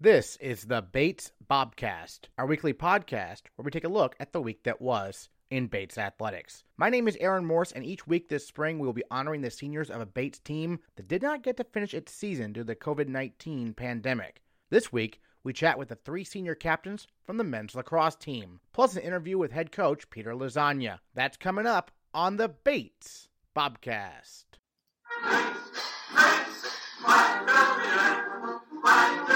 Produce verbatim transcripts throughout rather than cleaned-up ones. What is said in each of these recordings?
This is the Bates Bobcast, our weekly podcast where we take a look at the week that was in Bates athletics. My name is Aaron Morse, and each week this spring we will be honoring the seniors of a Bates team that did not get to finish its season due to the covid nineteen pandemic. This week, we chat with the three senior captains from the men's lacrosse team, plus an interview with head coach Peter Lasagna. That's coming up on the Bates Bobcast. Bates, Bates, my champion, my champion.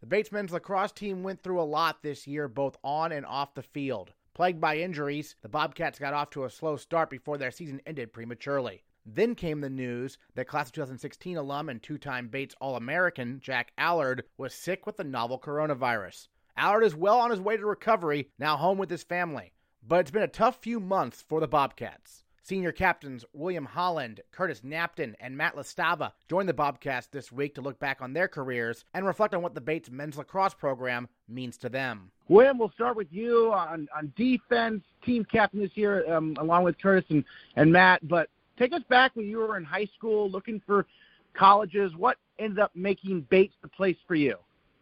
The Bates men's lacrosse team went through a lot this year, both on and off the field. Plagued by injuries, the Bobcats got off to a slow start before their season ended prematurely. Then came the news that class of two thousand sixteen alum and two-time Bates All-American Jack Allard was sick with the novel coronavirus. Allard is well on his way to recovery, now home with his family. But it's been a tough few months for the Bobcats. Senior captains William Holland, Curtis Knapton, and Matt Chlastawa joined the Bobcats this week to look back on their careers and reflect on what the Bates men's lacrosse program means to them. William, we'll start with you on, on defense, team captain this year, um, along with Curtis and, and Matt. But take us back when you were in high school looking for colleges. What ended up making Bates the place for you?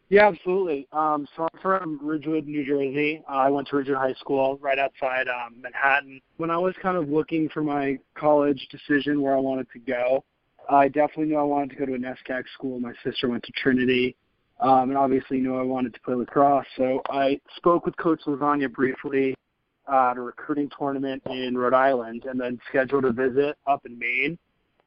Yeah, absolutely. Um, so I'm from Ridgewood, New Jersey. Uh, I went to Ridgewood High School right outside um, Manhattan. When I was kind of looking for my college decision where I wanted to go, I definitely knew I wanted to go to a NESCAC school. My sister went to Trinity, um, and obviously knew I wanted to play lacrosse. So I spoke with Coach Lasagna briefly uh, at a recruiting tournament in Rhode Island and then scheduled a visit up in Maine.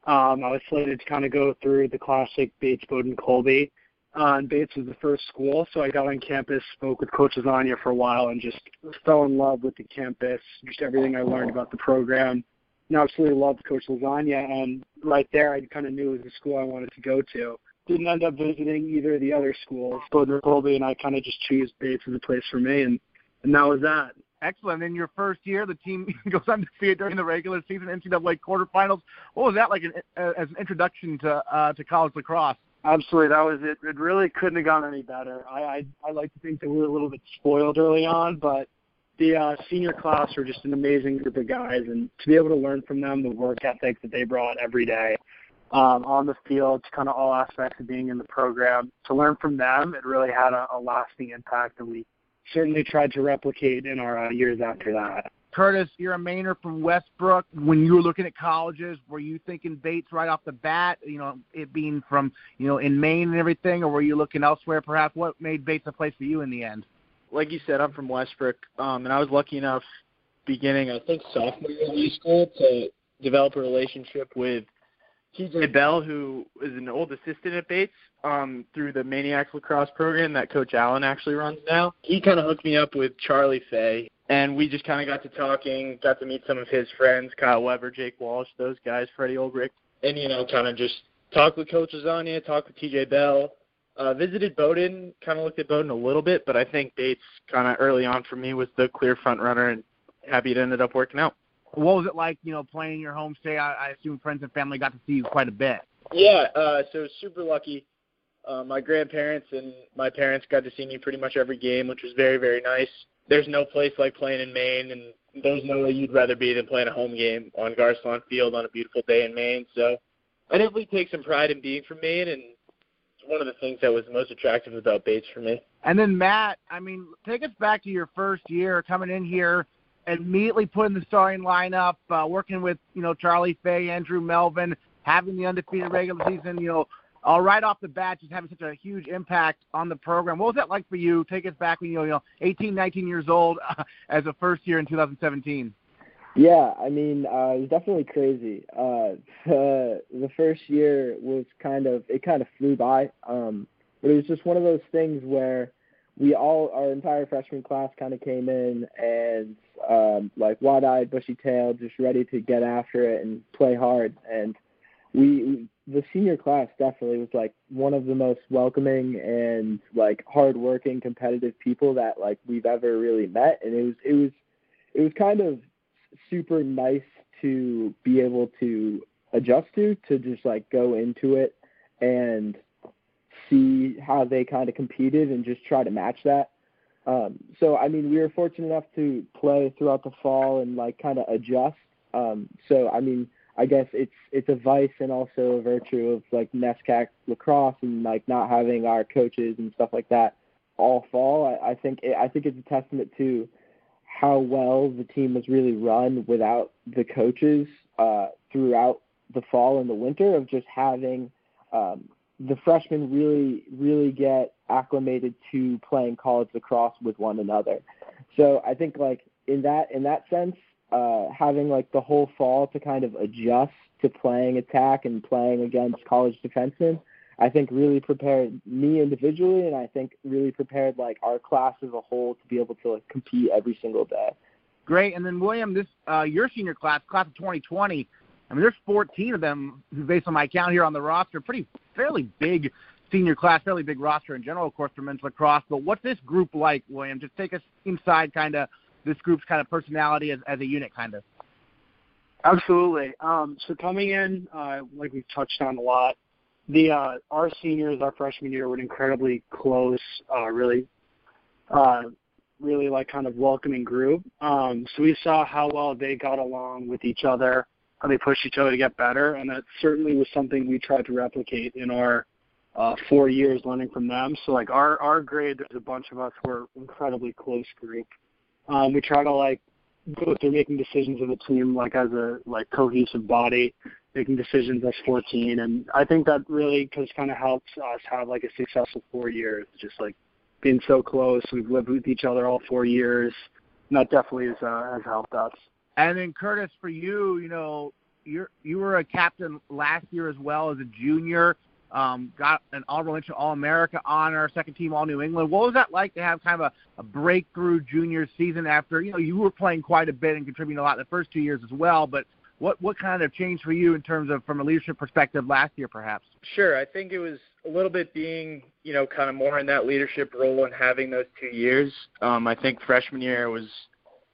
Um, I was slated to kind of go through the classic Bates, Bowdoin, Colby. Uh, and Bates was the first school, so I got on campus, spoke with Coach Lasagna for a while, and just fell in love with the campus, just everything I learned about the program. And I absolutely loved Coach Lasagna, and right there I kind of knew it was the school I wanted to go to. Didn't end up visiting either of the other schools, Bowdoin or Colby, and I kind of just chose Bates as a place for me, and, and that was that. Excellent. In your first year, the team goes undefeated during the regular season, N C double A quarterfinals. What was that like an, as an introduction to uh, to college lacrosse? Absolutely, that was it. It really couldn't have gone any better. I, I I like to think that we were a little bit spoiled early on, but the uh, senior class were just an amazing group of guys, and to be able to learn from them, the work ethic that they brought every day um, on the field, to kind of all aspects of being in the program, to learn from them, it really had a, a lasting impact, and we certainly tried to replicate in our uh, years after that. Curtis, you're a Mainer from Westbrook. When you were looking at colleges, were you thinking Bates right off the bat, you know, it being from, you know, in Maine and everything, or were you looking elsewhere perhaps? What made Bates a place for you in the end? Like you said, I'm from Westbrook, um, and I was lucky enough beginning, I think, sophomore year in high school to develop a relationship with T J Bell, who is an old assistant at Bates, um, through the Maniac Lacrosse program that Coach Allen actually runs now. He kind of hooked me up with Charlie Fay, and we just kind of got to talking, got to meet some of his friends, Kyle Weber, Jake Walsh, those guys, Freddie Ulbrich, and, you know, kind of just talked with Coach Lasagna, talked with T J Bell, uh, visited Bowdoin, kind of looked at Bowdoin a little bit, but I think Bates kind of early on for me was the clear front runner, and happy it ended up working out. What was it like, you know, playing your home stay? I, I assume friends and family got to see you quite a bit. Yeah, uh, so super lucky. Uh, my grandparents and my parents got to see me pretty much every game, which was very, very nice. There's no place like playing in Maine, and there's no way you'd rather be than playing a home game on Garcelon Field on a beautiful day in Maine. So I definitely take some pride in being from Maine, and it's one of the things that was most attractive about Bates for me. And then, Matt, I mean, take us back to your first year coming in here, immediately put in the starting lineup, uh, working with, you know, Charlie Fay, Andrew Melvin, having the undefeated regular season, you know, all right off the bat, just having such a huge impact on the program. What was that like for you? Take us back when you were, you know, eighteen, nineteen years old uh, as a first year in twenty seventeen. Yeah, I mean, uh, it was definitely crazy. Uh, the, the first year was kind of, it kind of flew by, um, but it was just one of those things where we all, our entire freshman class kind of came in and um, like wide-eyed, bushy-tailed, just ready to get after it and play hard. And we, the senior class definitely was like one of the most welcoming and like hardworking, competitive people that like we've ever really met. And it was, it was, it was kind of super nice to be able to adjust to, to just like go into it and see how they kind of competed and just try to match that. Um, so, I mean, we were fortunate enough to play throughout the fall and, like, kind of adjust. Um, so, I mean, I guess it's it's a vice and also a virtue of, like, NESCAC lacrosse and, like, not having our coaches and stuff like that all fall. I, I think it, I think it's a testament to how well the team was really run without the coaches uh, throughout the fall and the winter, of just having um, the freshmen really, really get acclimated to playing college lacrosse with one another. So I think, like, in that in that sense, uh, having, like, the whole fall to kind of adjust to playing attack and playing against college defensemen, I think really prepared me individually, and I think really prepared, like, our class as a whole to be able to, like, compete every single day. Great. And then, William, this uh, your senior class, class of twenty twenty, I mean, there's fourteen of them, based on my count here on the roster, pretty fairly big senior class, fairly big roster in general, of course, for men's lacrosse. But what's this group like, William? Just take us inside kind of this group's kind of personality as, as a unit, kind of. Absolutely. Um, so coming in, uh, like we've touched on a lot, the uh, our seniors, our freshman year, were incredibly close, uh, really, uh, really like kind of welcoming group. Um, so we saw how well they got along with each other, how they pushed each other to get better, and that certainly was something we tried to replicate in our uh, four years learning from them. So, like, our, our grade, there's a bunch of us who are incredibly close group. Um, we try to, like, go through making decisions as a team, like, as a, like, cohesive body, making decisions as fourteen, and I think that really just kind of helps us have, like, a successful four years, just, like, being so close. We've lived with each other all four years, and that definitely is, uh, has helped us. And then, Curtis, for you, you know, you you were a captain last year as well as a junior, um, got an honorable mention All-America honor, second-team All-New England. What was that like to have kind of a, a breakthrough junior season after, you know, you were playing quite a bit and contributing a lot the first two years as well, but What what kind of change for you in terms of from a leadership perspective last year, perhaps? Sure. I think it was a little bit being, you know, kind of more in that leadership role and having those two years. Um, I think freshman year was,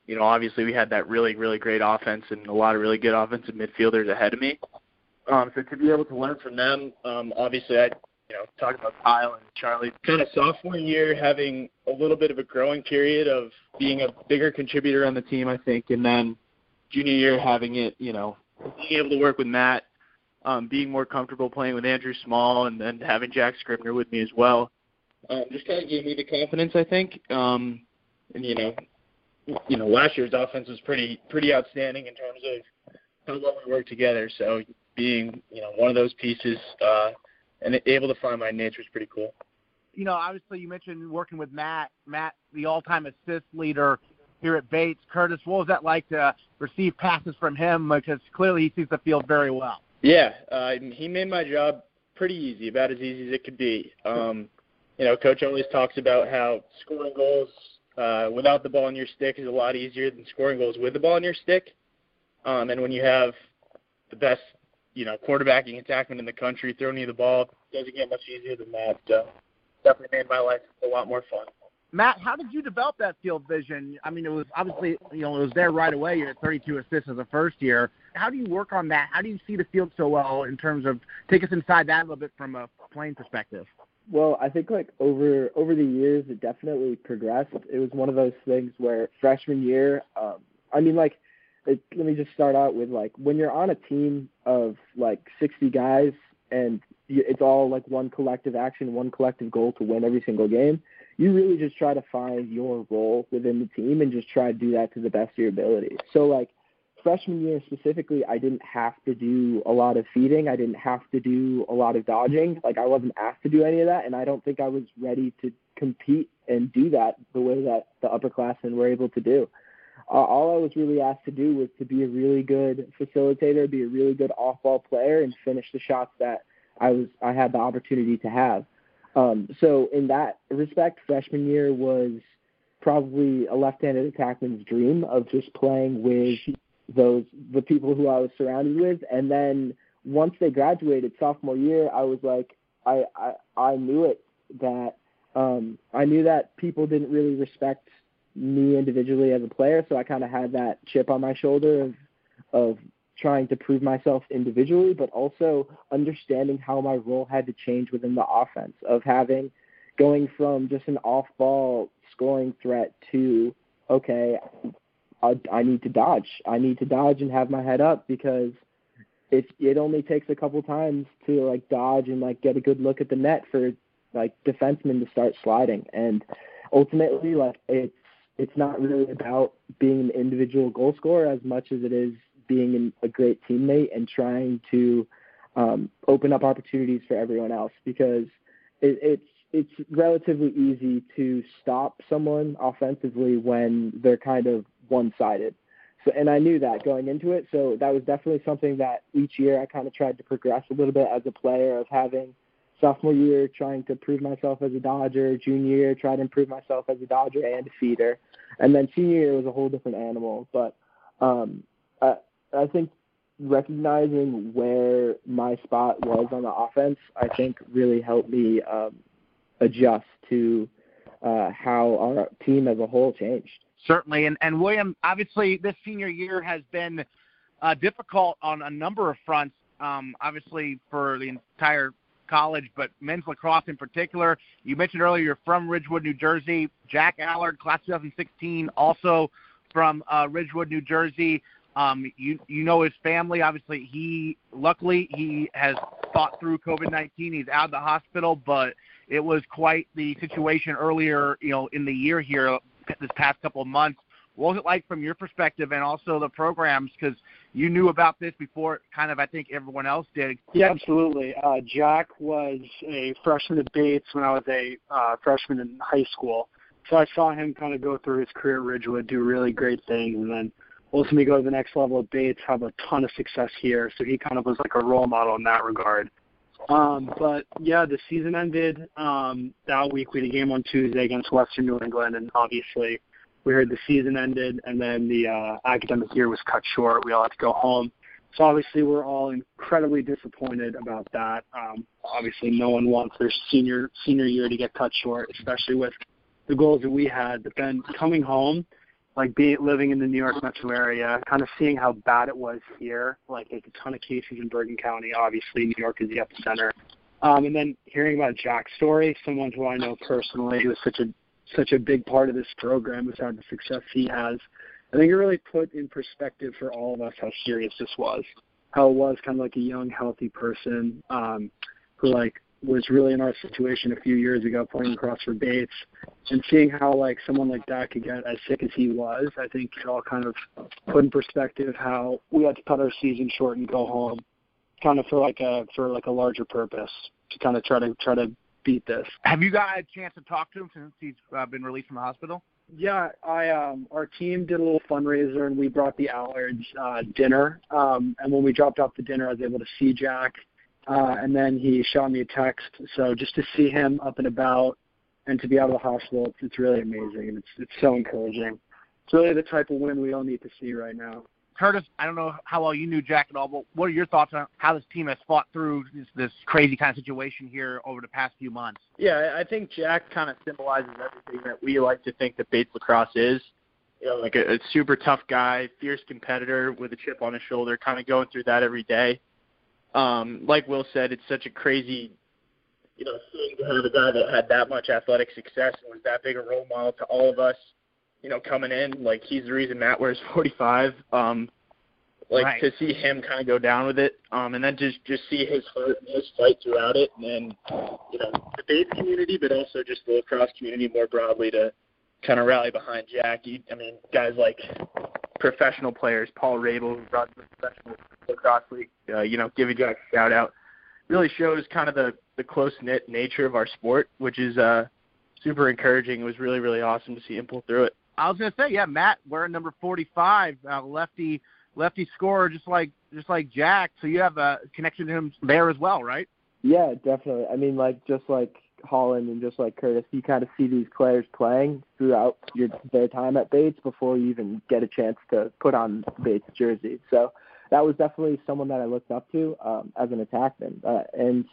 you know, obviously we had that really, really great offense and a lot of really good offensive midfielders ahead of me. Um, so to be able to learn from them, um, obviously I, you know, talking about Kyle and Charlie, kind of sophomore year having a little bit of a growing period of being a bigger contributor on the team, I think, and then junior year having it, you know, being able to work with Matt, um, being more comfortable playing with Andrew Small, and then having Jack Scribner with me as well. Um, just kind of gave me the confidence, I think. Um, and, you know, you know, last year's offense was pretty pretty outstanding in terms of how well we worked together. So being, you know, one of those pieces uh, and able to find my niche was pretty cool. You know, obviously you mentioned working with Matt, Matt, the all-time assist leader here at Bates. Curtis, what was that like to receive passes from him? Because clearly he sees the field very well. Yeah, uh, he made my job pretty easy, about as easy as it could be. Um, you know, Coach always talks about how scoring goals uh, without the ball in your stick is a lot easier than scoring goals with the ball in your stick. Um, and when you have the best, you know, quarterbacking attackman in the country throwing you the ball, it doesn't get much easier than that. So definitely made my life a lot more fun. Matt, how did you develop that field vision? I mean, it was obviously, you know, it was there right away. You're at thirty-two assists as a first year. How do you work on that? How do you see the field so well in terms of, take us inside that a little bit from a playing perspective? Well, I think, like, over over the years, it definitely progressed. It was one of those things where freshman year, um, I mean, like, it, let me just start out with, like, when you're on a team of, like, sixty guys and it's all, like, one collective action, one collective goal to win every single game, you really just try to find your role within the team and just try to do that to the best of your ability. So, like, freshman year specifically, I didn't have to do a lot of feeding. I didn't have to do a lot of dodging. Like, I wasn't asked to do any of that, and I don't think I was ready to compete and do that the way that the upperclassmen were able to do. Uh, all I was really asked to do was to be a really good facilitator, be a really good off-ball player, and finish the shots that I was I had the opportunity to have. Um, so in that respect, freshman year was probably a left-handed attackman's dream of just playing with those the people who I was surrounded with. And then once they graduated sophomore year, I was like, I I, I knew it that um, I knew that people didn't really respect me individually as a player. So I kind of had that chip on my shoulder of of trying to prove myself individually, but also understanding how my role had to change within the offense, of having going from just an off-ball scoring threat to, okay, I, I need to dodge. I need to dodge and have my head up, because it it only takes a couple times to, like, dodge and, like, get a good look at the net for, like, defensemen to start sliding. And ultimately, like, it's it's not really about being an individual goal scorer as much as it is being an, a great teammate and trying to um, open up opportunities for everyone else, because it, it's it's relatively easy to stop someone offensively when they're kind of one-sided. So, and I knew that going into it. So that was definitely something that each year I kind of tried to progress a little bit as a player, of having sophomore year trying to prove myself as a Dodger, junior year trying to improve myself as a Dodger and a feeder. And then senior year was a whole different animal. But um, I, I think recognizing where my spot was on the offense, I think really helped me um, adjust to uh, how our team as a whole changed. Certainly. And, and William, obviously this senior year has been uh, difficult on a number of fronts, um, obviously for the entire college, but men's lacrosse in particular. You mentioned earlier you're from Ridgewood, New Jersey. Jack Allard, class twenty sixteen, also from uh, Ridgewood, New Jersey. Um, you you know his family. Obviously, he luckily he has fought through COVID nineteen. He's out of the hospital, but it was quite the situation earlier, you know, in the year here. This past couple of months, what was it like from your perspective, and also the programs, because you knew about this before kind of I think everyone else did? Yeah, absolutely. Uh, Jack was a freshman at Bates when I was a uh, freshman in high school, so I saw him kind of go through his career at Ridgewood, do really great things, and then ultimately go to the next level at Bates, have a ton of success here, so he kind of was like a role model in that regard. Um, but, yeah, the season ended um, that week. We had a game on Tuesday against Western New England, and obviously we heard the season ended, and then the uh, academic year was cut short. We all had to go home. So, obviously, we're all incredibly disappointed about that. Um, obviously, no one wants their senior senior year to get cut short, especially with the goals that we had. But then coming home, like being, living in the New York metro area, kind of seeing how bad it was here, like a ton of cases in Bergen County, obviously New York is the epicenter. Um, and then hearing about Jack's story, someone who I know personally, who is such a, such a big part of this program, who's had the success he has, I think it really put in perspective for all of us how serious this was, how it was kind of like a young, healthy person um, who like, was really in our situation a few years ago playing lacrosse for Bates, and seeing how like someone like that could get as sick as he was. I think it all kind of put in perspective how we had to cut our season short and go home kind of for like a, for like a larger purpose to kind of try to try to beat this. Have you got a chance to talk to him since he's uh, been released from the hospital? Yeah, I um, our team did a little fundraiser, and we brought the Allards uh, dinner. Um, and when we dropped off the dinner, I was able to see Jack. Uh, and then he shot me a text. So just to see him up and about and to be out of the hospital, it's, it's really amazing, and it's it's so encouraging. It's really the type of win we all need to see right now. Curtis, I don't know how well you knew Jack at all, but what are your thoughts on how this team has fought through this, this crazy kind of situation here over the past few months? Yeah, I think Jack kind of symbolizes everything that we like to think that Bates lacrosse is. You know, like a, a super tough guy, fierce competitor with a chip on his shoulder, kind of going through that every day. Um, like Will said, it's such a crazy, you know, thing to have a guy that had that much athletic success and was that big a role model to all of us, you know, coming in. Like, he's the reason Matt wears forty-five. Um, like, right. To see him kind of go down with it, um, and then just, just see his hurt and his fight throughout it, and then, you know, the Bates community, but also just the lacrosse community more broadly to kind of rally behind Jack. You, I mean, guys like professional players, Paul Rabel, who brought the professional lacrosse league, uh, you know, giving Jack a shout-out, really shows kind of the, the close-knit nature of our sport, which is uh, super encouraging. It was really, really awesome to see him pull through it. I was going to say, yeah, Matt wearing number forty-five, uh, lefty lefty scorer just like just like Jack, so you have a connection to him there as well, right? Yeah, definitely. I mean, like just like Holland and just like Curtis, you kind of see these players playing throughout your, their time at Bates before you even get a chance to put on Bates jersey. So that was definitely someone that I looked up to um, as an attackman. Uh, and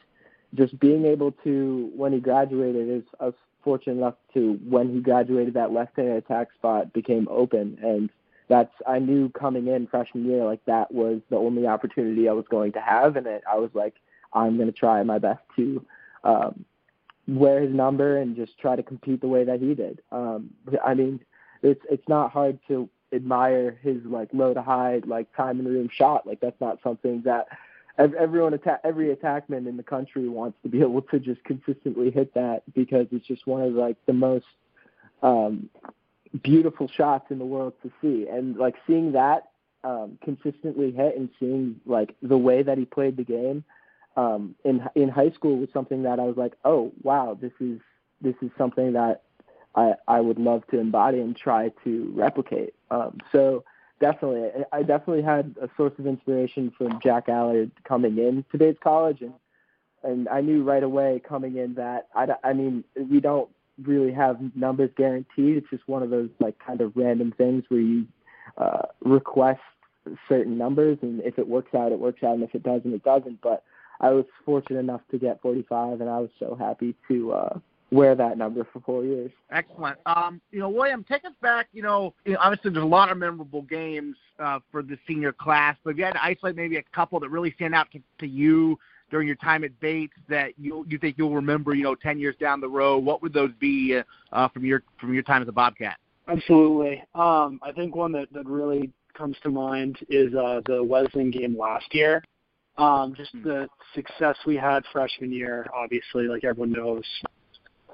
just being able to, when he graduated, is I was fortunate enough to, when he graduated, that left-handed attack spot became open. And that's, I knew coming in freshman year, like that was the only opportunity I was going to have. And it, I was like, I'm going to try my best to, um, wear his number and just try to compete the way that he did. Um, I mean, it's it's not hard to admire his like low to high, like time in the room shot. Like that's not something that everyone atta- every attackman in the country wants to be able to just consistently hit that, because it's just one of like the most um, beautiful shots in the world to see. And like seeing that um, consistently hit and seeing like the way that he played the game um, in in high school was something that I was like, oh wow, this is this is something that I, I would love to embody and try to replicate. Um, so definitely, I definitely had a source of inspiration from Jack Allard coming in to Bates College. And, and I knew right away coming in that, I, I mean, we don't really have numbers guaranteed. It's just one of those like kind of random things where you uh, request certain numbers, and if it works out, it works out. And if it doesn't, it doesn't. But I was fortunate enough to get forty-five, and I was so happy to, uh, wear that number for four years. Excellent. Um, you know, William, take us back. You know, you know obviously there's a lot of memorable games uh, for the senior class, but if you had to isolate maybe a couple that really stand out to, to you during your time at Bates that you you think you'll remember, you know, ten years down the road, what would those be uh, from your from your time as a Bobcat? Absolutely. Um, I think one that, that really comes to mind is uh, the Wesleyan game last year. Um, just hmm. the success we had freshman year, obviously, like everyone knows.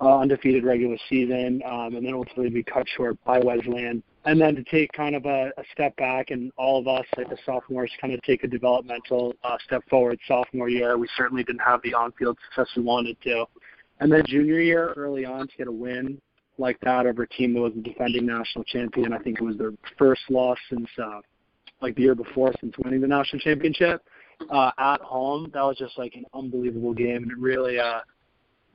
Uh, undefeated regular season, um, and then ultimately be cut short by Wesleyan. And then to take kind of a, a step back, and all of us, like the sophomores, kind of take a developmental uh, step forward sophomore year. We certainly didn't have the on-field success we wanted to. And then junior year, early on, to get a win like that over a team that was the defending national champion. I think it was their first loss since, uh, like, the year before since winning the national championship uh, at home. That was just, like, an unbelievable game, and it really uh, –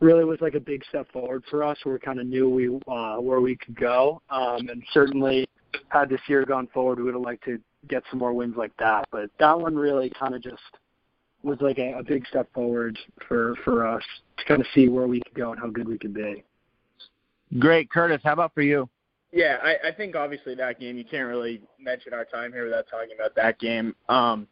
really was like a big step forward for us, where we kind of knew we uh, where we could go. Um, and certainly had this year gone forward, we would have liked to get some more wins like that. But that one really kind of just was like a, a big step forward for, for us to kind of see where we could go and how good we could be. Great. Curtis, how about for you? Yeah, I, I think obviously that game, you can't really mention our time here without talking about that game. Um,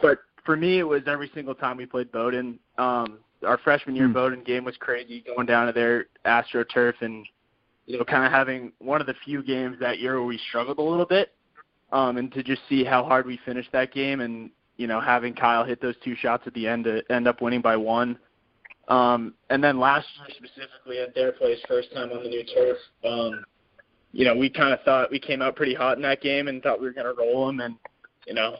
but for me, it was every single time we played Bowdoin. Um, Our freshman year mm. Bowdoin game was crazy, going down to their AstroTurf and, you know, kind of having one of the few games that year where we struggled a little bit, um, and to just see how hard we finished that game and, you know, having Kyle hit those two shots at the end to end up winning by one. Um, and then last year specifically at their place, first time on the new turf, um, you know, we kind of thought we came out pretty hot in that game and thought we were going to roll them. And, you know,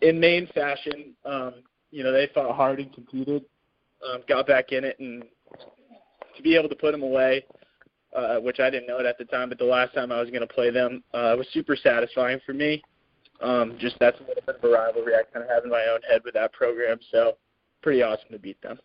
in, in Maine fashion, um, you know, they fought hard and competed. Um, got back in it, and to be able to put them away, uh, which I didn't know it at the time, but the last time I was going to play them uh, was super satisfying for me. Um, just that's a little bit of a rivalry I kind of have in my own head with that program, so pretty awesome to beat them.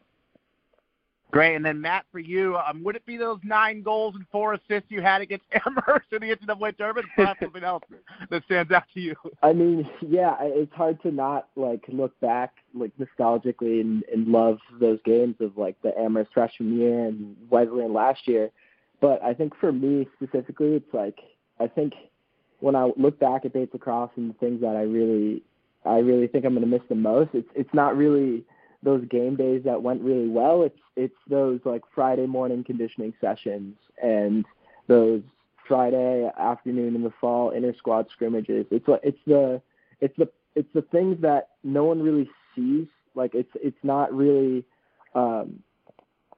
Great, and then Matt, for you, um, would it be those nine goals and four assists you had against Amherst in the N C double A tournament, or something else that stands out to you? I mean, yeah, it's hard to not like look back like nostalgically and, and love those games of like the Amherst freshman year and Wesleyan last year. But I think for me specifically, it's like I think when I look back at Bates Lacrosse and the things that I really, I really think I'm going to miss the most, it's it's not really those game days that went really well. It's it's those like Friday morning conditioning sessions and those Friday afternoon in the fall inter squad scrimmages. It's it's the it's the it's the things that no one really sees. Like it's it's not really um,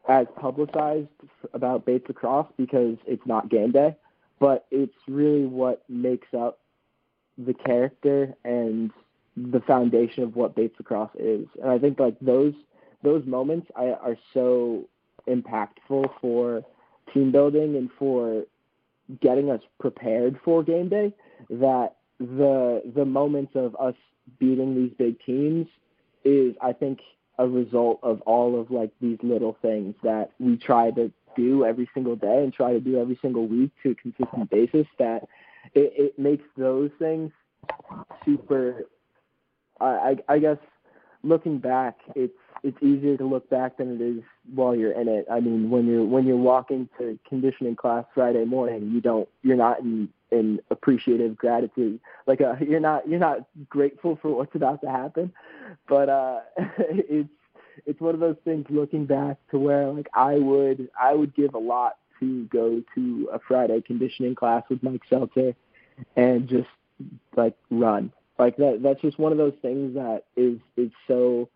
as publicized about Bates Lacrosse because it's not game day, but it's really what makes up the character and the foundation of what Bates Lacrosse is. And I think like those those moments I, are so impactful for team building and for getting us prepared for game day, that the the moments of us beating these big teams is, I think, a result of all of like these little things that we try to do every single day and try to do every single week to a consistent basis, that it, it makes those things super – I, I guess looking back, it's it's easier to look back than it is while you're in it. I mean, when you're when you're walking to conditioning class Friday morning, you don't you're not in, in appreciative gratitude. Like uh, you're not you're not grateful for what's about to happen. But uh, it's it's one of those things looking back to where like I would I would give a lot to go to a Friday conditioning class with Mike Seltzer and just like run. Like that that's just one of those things that is is so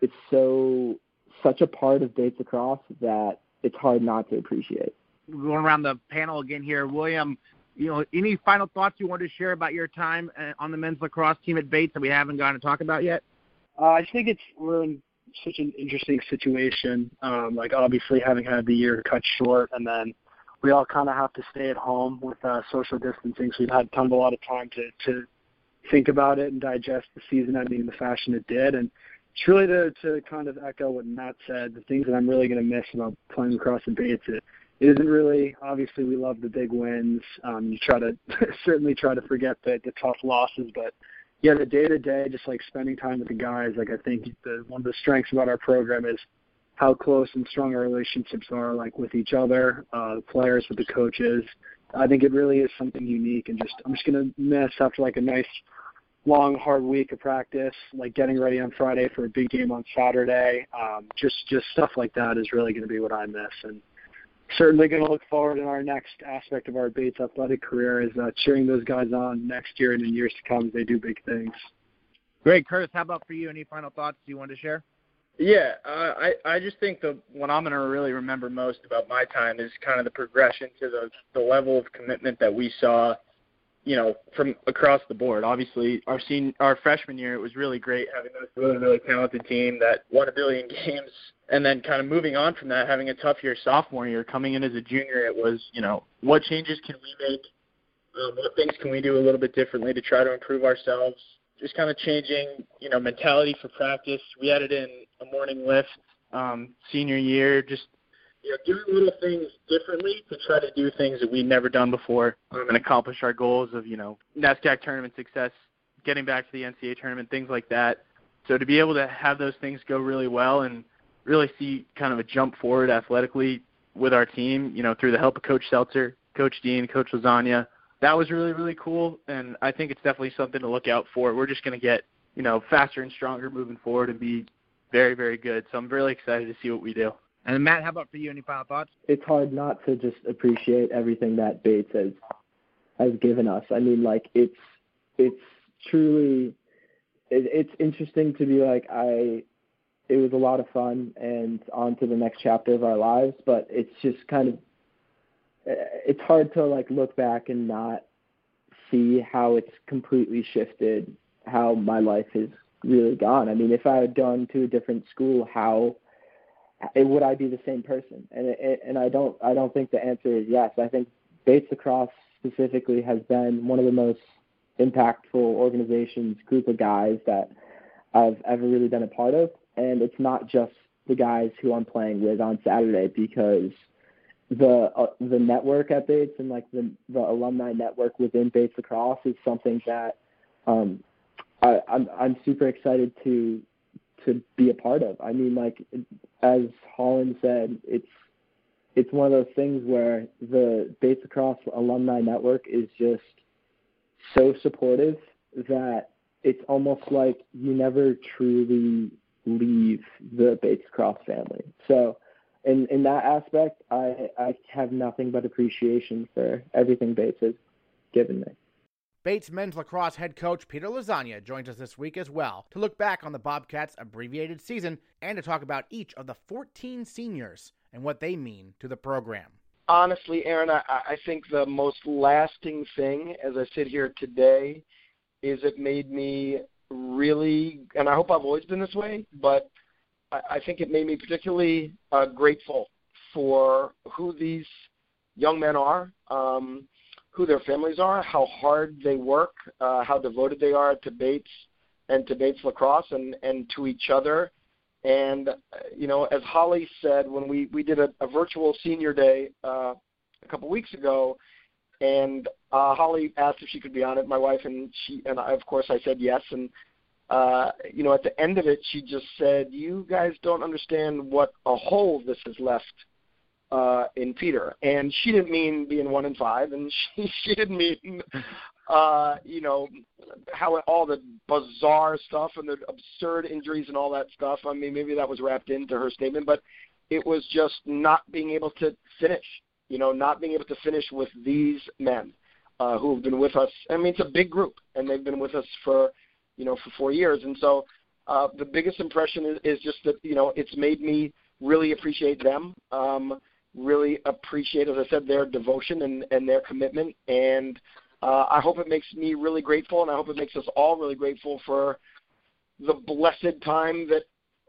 it's so such a part of Bates Lacrosse that it's hard not to appreciate. We're going around the panel again here. William, you know, any final thoughts you want to share about your time on the men's lacrosse team at Bates that we haven't gotten to talk about yet? Uh, I think it's we're in such an interesting situation. Um, like, obviously, having had the year cut short, and then we all kind of have to stay at home with uh, social distancing, so we've had kind of a lot of time to, to think about it and digest the season ending in the fashion it did. And it's really to, to kind of echo what Matt said, the things that I'm really going to miss about playing lacrosse at Bates. It, It isn't really, obviously we love the big wins. Um, you try to certainly try to forget the, the tough losses, but yeah, the day to day, just like spending time with the guys. Like I think the, one of the strengths about our program is how close and strong our relationships are, like with each other, uh, the players, with the coaches. I think it really is something unique, and just I'm just gonna miss after like a nice long hard week of practice, like getting ready on Friday for a big game on Saturday. Um, just just stuff like that is really gonna be what I miss. And certainly going to look forward in our next aspect of our Bates athletic career is uh, cheering those guys on next year and in years to come as they do big things. Great. Curtis, how about for you? Any final thoughts you want to share? Yeah, uh, I, I just think the what I'm going to really remember most about my time is kind of the progression to the, the level of commitment that we saw, you know, from across the board. Obviously, our, senior, our freshman year, it was really great having this really, really talented team that won a billion games. And then kind of moving on from that, having a tough year sophomore year, coming in as a junior, it was, you know, what changes can we make? Um, what things can we do a little bit differently to try to improve ourselves? Just kind of changing, you know, mentality for practice. We added in a morning lift um, senior year, just, you know, doing little things differently to try to do things that we'd never done before um, and accomplish our goals of, you know, NESCAC tournament success, getting back to the N C double A tournament, things like that. So to be able to have those things go really well and really see kind of a jump forward athletically with our team, you know, through the help of Coach Seltzer, Coach Dean, Coach Lasagna. That was really, really cool, and I think it's definitely something to look out for. We're just going to get, you know, faster and stronger moving forward and be very, very good. So I'm really excited to see what we do. And Matt, how about for you? Any final thoughts? It's hard not to just appreciate everything that Bates has has given us. I mean, like, it's it's truly it, it's interesting to be like, I – it was a lot of fun and on to the next chapter of our lives, but it's just kind of, it's hard to like look back and not see how it's completely shifted, how my life has really gone. I mean, if I had gone to a different school, how it, would I be the same person? And it, and I don't, I don't think the answer is yes. I think Bates Lacrosse specifically has been one of the most impactful organizations, group of guys that I've ever really been a part of. And it's not just the guys who I'm playing with on Saturday, because the uh, the network at Bates and like the, the alumni network within Bates Lacrosse is something that um, I, I'm I'm super excited to to be a part of. I mean, like as Holland said, it's it's one of those things where the Bates Lacrosse alumni network is just so supportive that it's almost like you never truly leave the Bates Cross family. So in, in that aspect, I, I have nothing but appreciation for everything Bates has given me. Bates men's lacrosse head coach Peter Lasagna joins us this week as well to look back on the Bobcats' abbreviated season and to talk about each of the fourteen seniors and what they mean to the program. Honestly, Aaron, I, I think the most lasting thing as I sit here today is it made me really, and I hope I've always been this way, but I, I think it made me particularly uh, grateful for who these young men are, um, who their families are, how hard they work, uh, how devoted they are to Bates and to Bates lacrosse and, and to each other. And, uh, you know, as Holly said, when we, we did a, a virtual senior day uh, a couple weeks ago, and uh, Holly asked if she could be on it, my wife, and she and I, of course I said yes. And, uh, you know, at the end of it, she just said, you guys don't understand what a hole this has left uh, in Peter. And she didn't mean being one and five, and she, she didn't mean uh, you know, how all the bizarre stuff and the absurd injuries and all that stuff. I mean, maybe that was wrapped into her statement, but it was just not being able to finish, you know, not being able to finish with these men uh, who have been with us. I mean, it's a big group, and they've been with us for, you know, for four years. And so uh, the biggest impression is, is just that, you know, it's made me really appreciate them, um, really appreciate, as I said, their devotion and, and their commitment. And uh, I hope it makes me really grateful, and I hope it makes us all really grateful for the blessed time that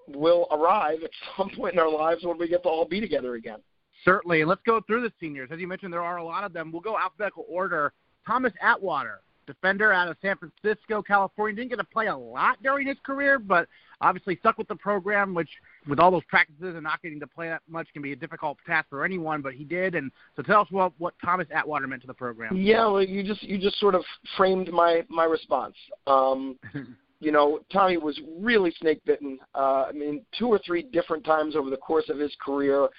will arrive at some point in our lives when we get to all be together again. Certainly. And let's go through the seniors. As you mentioned, there are a lot of them. We'll go alphabetical order. Thomas Atwater, defender out of San Francisco, California. Didn't get to play a lot during his career, but obviously stuck with the program, which with all those practices and not getting to play that much can be a difficult task for anyone, but he did. And so tell us what, what Thomas Atwater meant to the program. Yeah, well, you just you just sort of framed my, my response. Um You know, Tommy was really snake-bitten, uh, I mean, two or three different times over the course of his career,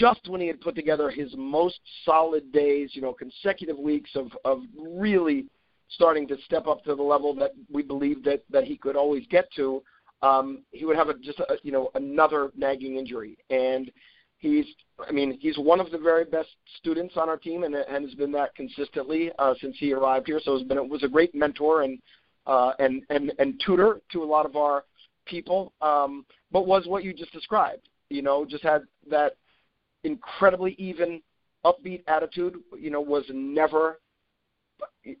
just when he had put together his most solid days, you know, consecutive weeks of, of really starting to step up to the level that we believed that, that he could always get to, um, he would have a, just, a, you know, another nagging injury. And he's, I mean, he's one of the very best students on our team and, and has been that consistently uh, since he arrived here. So it's been, it was a great mentor and Uh, and, and, and tutor to a lot of our people, um, but was what you just described, you know, just had that incredibly even, upbeat attitude, you know, was never,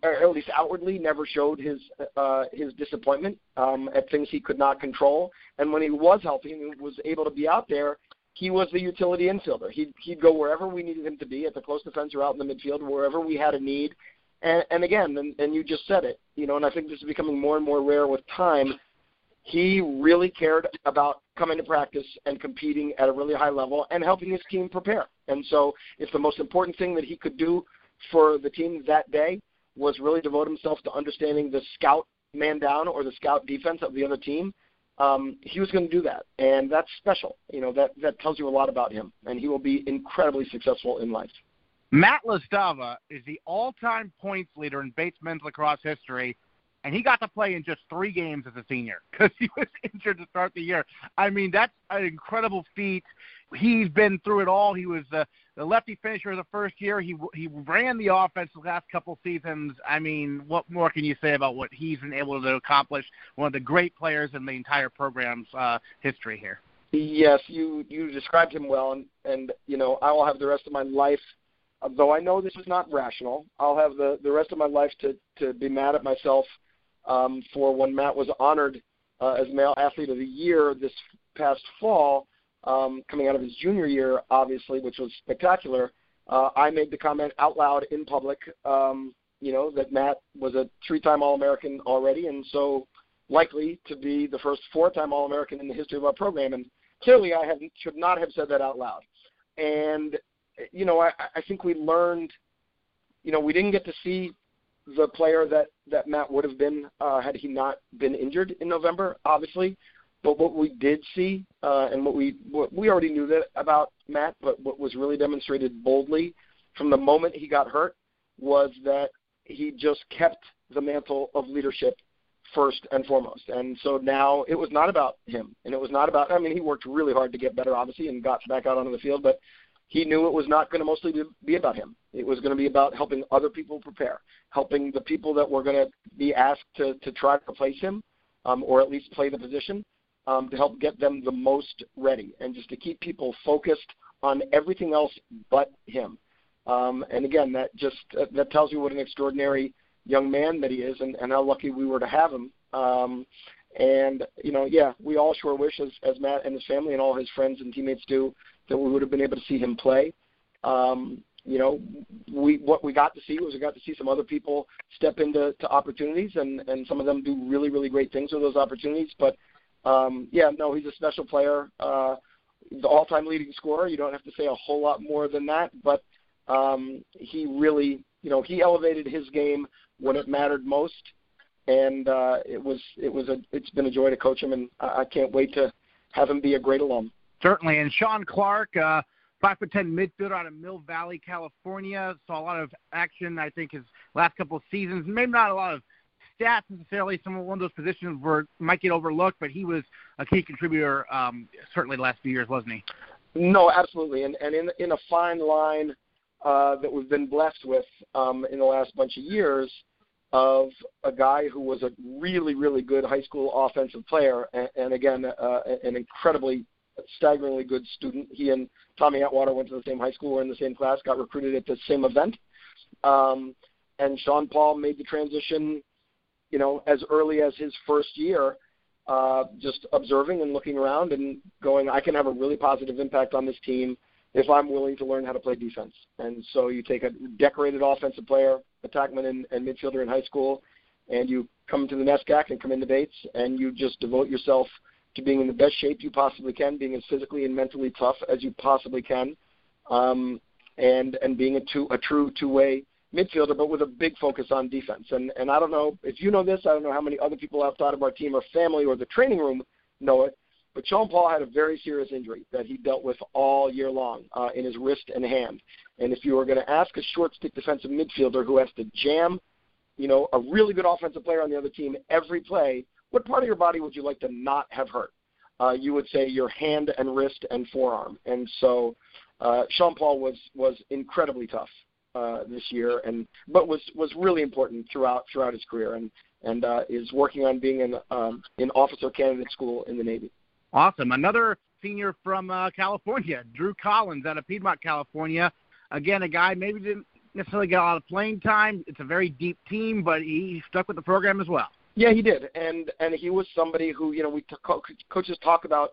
or at least outwardly, never showed his uh, his disappointment um, at things he could not control. And when he was healthy and was able to be out there, he was the utility infielder. He'd, he'd go wherever we needed him to be, at the close defense or out in the midfield, wherever we had a need. And, and again, and, and you just said it, you know, and I think this is becoming more and more rare with time. He really cared about coming to practice and competing at a really high level and helping his team prepare. And so if the most important thing that he could do for the team that day was really devote himself to understanding the scout man down or the scout defense of the other team, um, he was going to do that. And that's special. You know, that, that tells you a lot about him, and he will be incredibly successful in life. Matt Chlastawa is the all-time points leader in Bates men's lacrosse history, and he got to play in just three games as a senior because he was injured to start the year. I mean, that's an incredible feat. He's been through it all. He was the, the lefty finisher the first year. He he ran the offense the last couple seasons. I mean, what more can you say about what he's been able to accomplish? One of the great players in the entire program's uh, history here. Yes, you, you described him well, and, and, you know, I will have the rest of my life, though I know this is not rational, I'll have the, the rest of my life to, to be mad at myself um, for when Matt was honored uh, as Male Athlete of the Year this past fall, um, coming out of his junior year, obviously, which was spectacular. Uh, I made the comment out loud in public, um, you know, that Matt was a three-time All-American already, and so likely to be the first four-time All-American in the history of our program. And clearly I have, should not have said that out loud. And you know, I, I think we learned, you know, we didn't get to see the player that, that Matt would have been uh, had he not been injured in November, obviously. But what we did see uh, and what we what we already knew that about Matt, but what was really demonstrated boldly from the moment he got hurt was that he just kept the mantle of leadership first and foremost. And so now it was not about him, and it was not about – I mean, he worked really hard to get better, obviously, and got back out onto the field, but – he knew it was not going to mostly be about him. It was going to be about helping other people prepare, helping the people that were going to be asked to, to try to replace him um, or at least play the position um, to help get them the most ready and just to keep people focused on everything else but him. Um, and, again, that just uh, that tells you what an extraordinary young man that he is and, and how lucky we were to have him. Um, and, you know, yeah, we all sure wish, as, as Matt and his family and all his friends and teammates do, that we would have been able to see him play. Um, you know, we what we got to see was we got to see some other people step into to opportunities, and, and some of them do really, really great things with those opportunities. But, um, yeah, no, he's a special player, uh, the all-time leading scorer. You don't have to say a whole lot more than that, but um, he really, you know, he elevated his game when it mattered most, and uh, it was it was a it's been a joy to coach him, and I, I can't wait to have him be a great alum. Certainly, and Sean Clark, uh, Five foot ten midfielder out of Mill Valley, California. Saw a lot of action, I think, his last couple of seasons. Maybe not a lot of stats necessarily. Some of one of those positions where might get overlooked, but he was a key contributor um, certainly the last few years, wasn't he? No, absolutely, and and in in a fine line uh, that we've been blessed with um, in the last bunch of years of a guy who was a really, really good high school offensive player, and, and again, uh, an incredibly staggeringly good student. He and Tommy Atwater went to the same high school, were in the same class, got recruited at the same event, um, and Sean Paul made the transition, you know, as early as his first year, uh, just observing and looking around and going, I can have a really positive impact on this team if I'm willing to learn how to play defense. And so you take a decorated offensive player, attackman and, and midfielder in high school, and you come to the NESCAC and come into Bates, and you just devote yourself to being in the best shape you possibly can, being as physically and mentally tough as you possibly can, um, and and being a, two, a true two-way midfielder, but with a big focus on defense. And and I don't know if you know this, I don't know how many other people outside of our team or family or the training room know it, but Sean Paul had a very serious injury that he dealt with all year long uh, in his wrist and hand. And if you were going to ask a short stick defensive midfielder who has to jam, you know, a really good offensive player on the other team every play, what part of your body would you like to not have hurt? Uh, you would say your hand and wrist and forearm. And so uh, Sean Paul was was incredibly tough uh, this year, and but was, was really important throughout throughout his career, and and uh, is working on being an um, an officer candidate school in the Navy. Awesome. Another senior from uh, California, Drew Collins out of Piedmont, California. Again, a guy maybe didn't necessarily get a lot of playing time. It's a very deep team, but he stuck with the program as well. Yeah, he did, and and he was somebody who, you know, we t- co- coaches talk about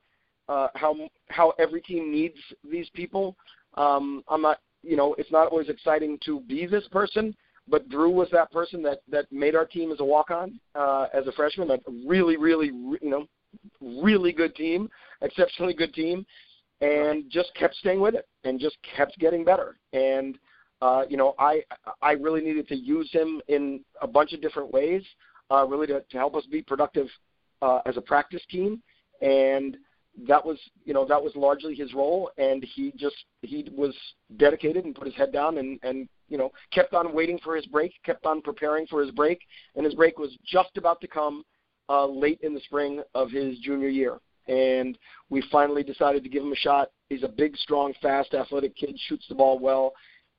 uh, how how every team needs these people. Um, I'm not, you know, it's not always exciting to be this person, but Drew was that person that, that made our team as a walk-on uh, as a freshman. A really, really, re- you know, really good team, exceptionally good team, and just kept staying with it and just kept getting better. And uh, you know, I I really needed to use him in a bunch of different ways. Uh, really to, to help us be productive uh, as a practice team, and that was, you know, that was largely his role, and he just, he was dedicated and put his head down and, and, you know, kept on waiting for his break, kept on preparing for his break, and his break was just about to come uh, late in the spring of his junior year, and we finally decided to give him a shot. He's a big, strong, fast, athletic kid, shoots the ball well,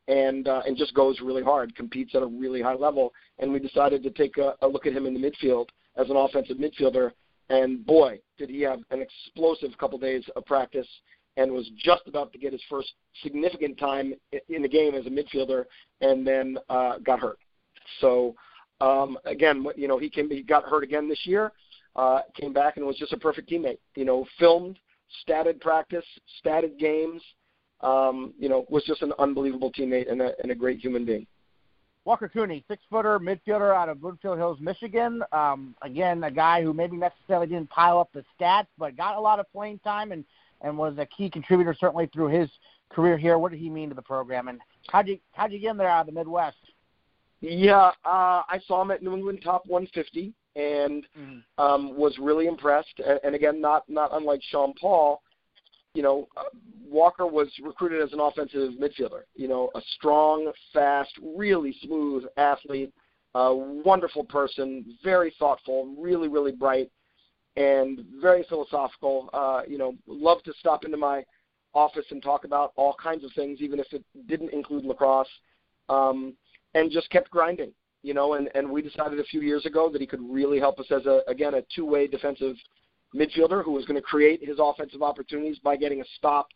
and uh, and just goes really hard, competes at a really high level. And we decided to take a, a look at him in the midfield as an offensive midfielder. And, boy, did he have an explosive couple days of practice and was just about to get his first significant time in the game as a midfielder, and then uh, got hurt. So, um, again, you know, he, came, he got hurt again this year, uh, came back and was just a perfect teammate. You know, filmed, statted practice, statted games, Um, you know, was just an unbelievable teammate and a, and a great human being. Walker Cooney, six-footer midfielder out of Bloomfield Hills, Michigan. Um, again, a guy who maybe necessarily didn't pile up the stats, but got a lot of playing time and, and was a key contributor certainly through his career here. What did he mean to the program, and how'd you, how'd you get him there out of the Midwest? Yeah, uh, I saw him at New England Top one fifty and mm-hmm. um, was really impressed. And, and again, not, not unlike Sean Paul, you know, Walker was recruited as an offensive midfielder, you know, a strong, fast, really smooth athlete, a wonderful person, very thoughtful, really, really bright, and very philosophical. Uh, you know, loved to stop into my office and talk about all kinds of things, even if it didn't include lacrosse, um, and just kept grinding, you know, and, and we decided a few years ago that he could really help us as, a again, a two-way defensive midfielder who was going to create his offensive opportunities by getting a stop